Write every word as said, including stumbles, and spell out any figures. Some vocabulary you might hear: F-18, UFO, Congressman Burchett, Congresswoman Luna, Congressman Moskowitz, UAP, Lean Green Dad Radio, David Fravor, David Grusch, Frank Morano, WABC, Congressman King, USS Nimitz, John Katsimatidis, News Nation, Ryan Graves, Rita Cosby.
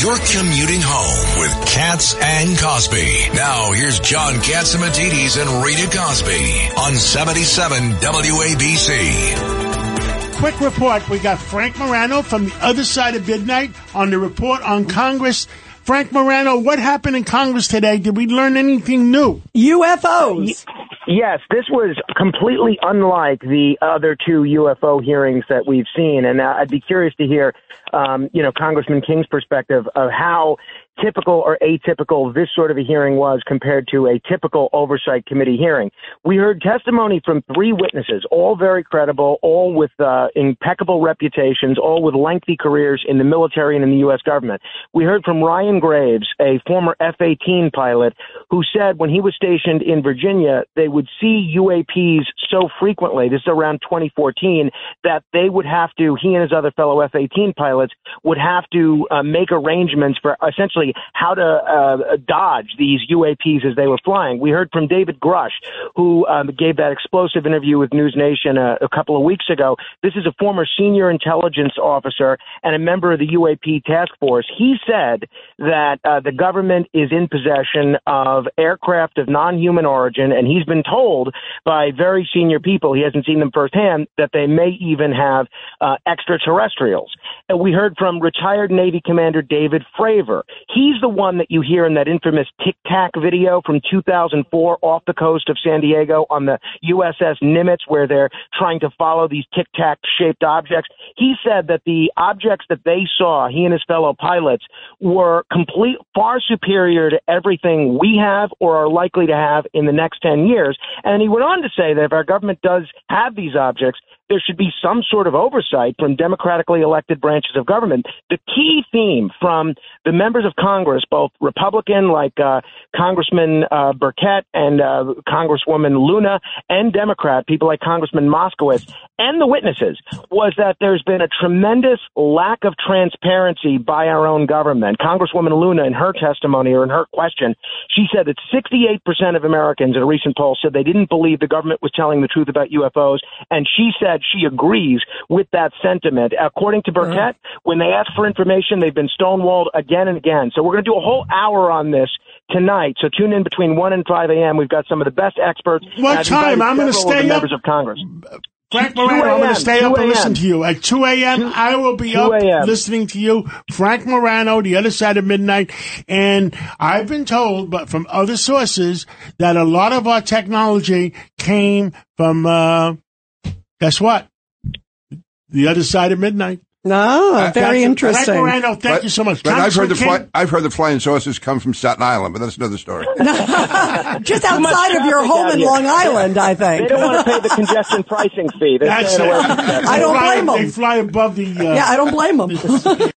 You're commuting home with Katz and Cosby. Now, here's John Katsimatidis and Rita Cosby on seventy-seven W A B C. Quick report. We got Frank Morano from the other side of midnight on the report on Congress. Frank Morano, what happened in Congress today? Did we learn anything new? U F Os. Yes, this was completely unlike the other two U F O hearings that we've seen, and I'd be curious to hear, um, you know, Congressman King's perspective of how typical or atypical this sort of a hearing was compared to a typical oversight committee hearing. We heard testimony from three witnesses, all very credible, all with uh, impeccable reputations, all with lengthy careers in the military and in the U S government. We heard from Ryan Graves, a former F eighteen pilot, who said when he was stationed in Virginia, they would see U A Ps so frequently, this is around twenty fourteen, that they would have to, he and his other fellow F eighteen pilots, would have to uh, make arrangements for essentially how to uh, dodge these U A Ps as they were flying. We heard from David Grusch, who um, gave that explosive interview with News Nation uh, a couple of weeks ago. This is a former senior intelligence officer and a member of the U A P task force. He said that uh, the government is in possession of aircraft of non-human origin, and he's been told by very senior people, he hasn't seen them firsthand, that they may even have uh, extraterrestrials. And we heard from retired Navy Commander David Fravor. He's the one that you hear in that infamous Tic Tac video from two thousand four off the coast of San Diego on the U S S Nimitz, where they're trying to follow these Tic Tac shaped objects. He said that the objects that they saw, he and his fellow pilots, were complete, far superior to everything we have or are likely to have in the next ten years. And he went on to say that if our government does have these objects, there should be some sort of oversight from democratically elected branches of government. The key theme from the members of Congress, both Republican like uh, Congressman uh, Burchett and uh, Congresswoman Luna, and Democrat, people like Congressman Moskowitz, and the witnesses, was that there's been a tremendous lack of transparency by our own government. Congresswoman Luna, in her testimony or in her question, she said that sixty-eight percent of Americans in a recent poll said they didn't believe the government was telling the truth about U F Os, and she said she agrees with that sentiment. According to Burchett, when they ask for information, they've been stonewalled again and again. So we're going to do a whole hour on this tonight. So tune in between one and five a.m. We've got some of the best experts. What time? I'm going to stay up. Members of Congress. Frank Morano, I'm going to stay up and listen to you. At two a.m., I will be up listening to you. Frank Morano, The Other Side of Midnight. And I've been told, but from other sources, that a lot of our technology came from... Uh, Guess what? The Other Side of Midnight. No, uh, very interesting. Frank Morano, thank but, you so much. But I've heard the fly, I've heard the flying saucers come from Staten Island, but that's another story. Just outside of your home in here. Long Island, I think. They don't want to pay the congestion pricing fee. They're that's it. I don't blame them. They fly above the. Uh, yeah, I don't blame them.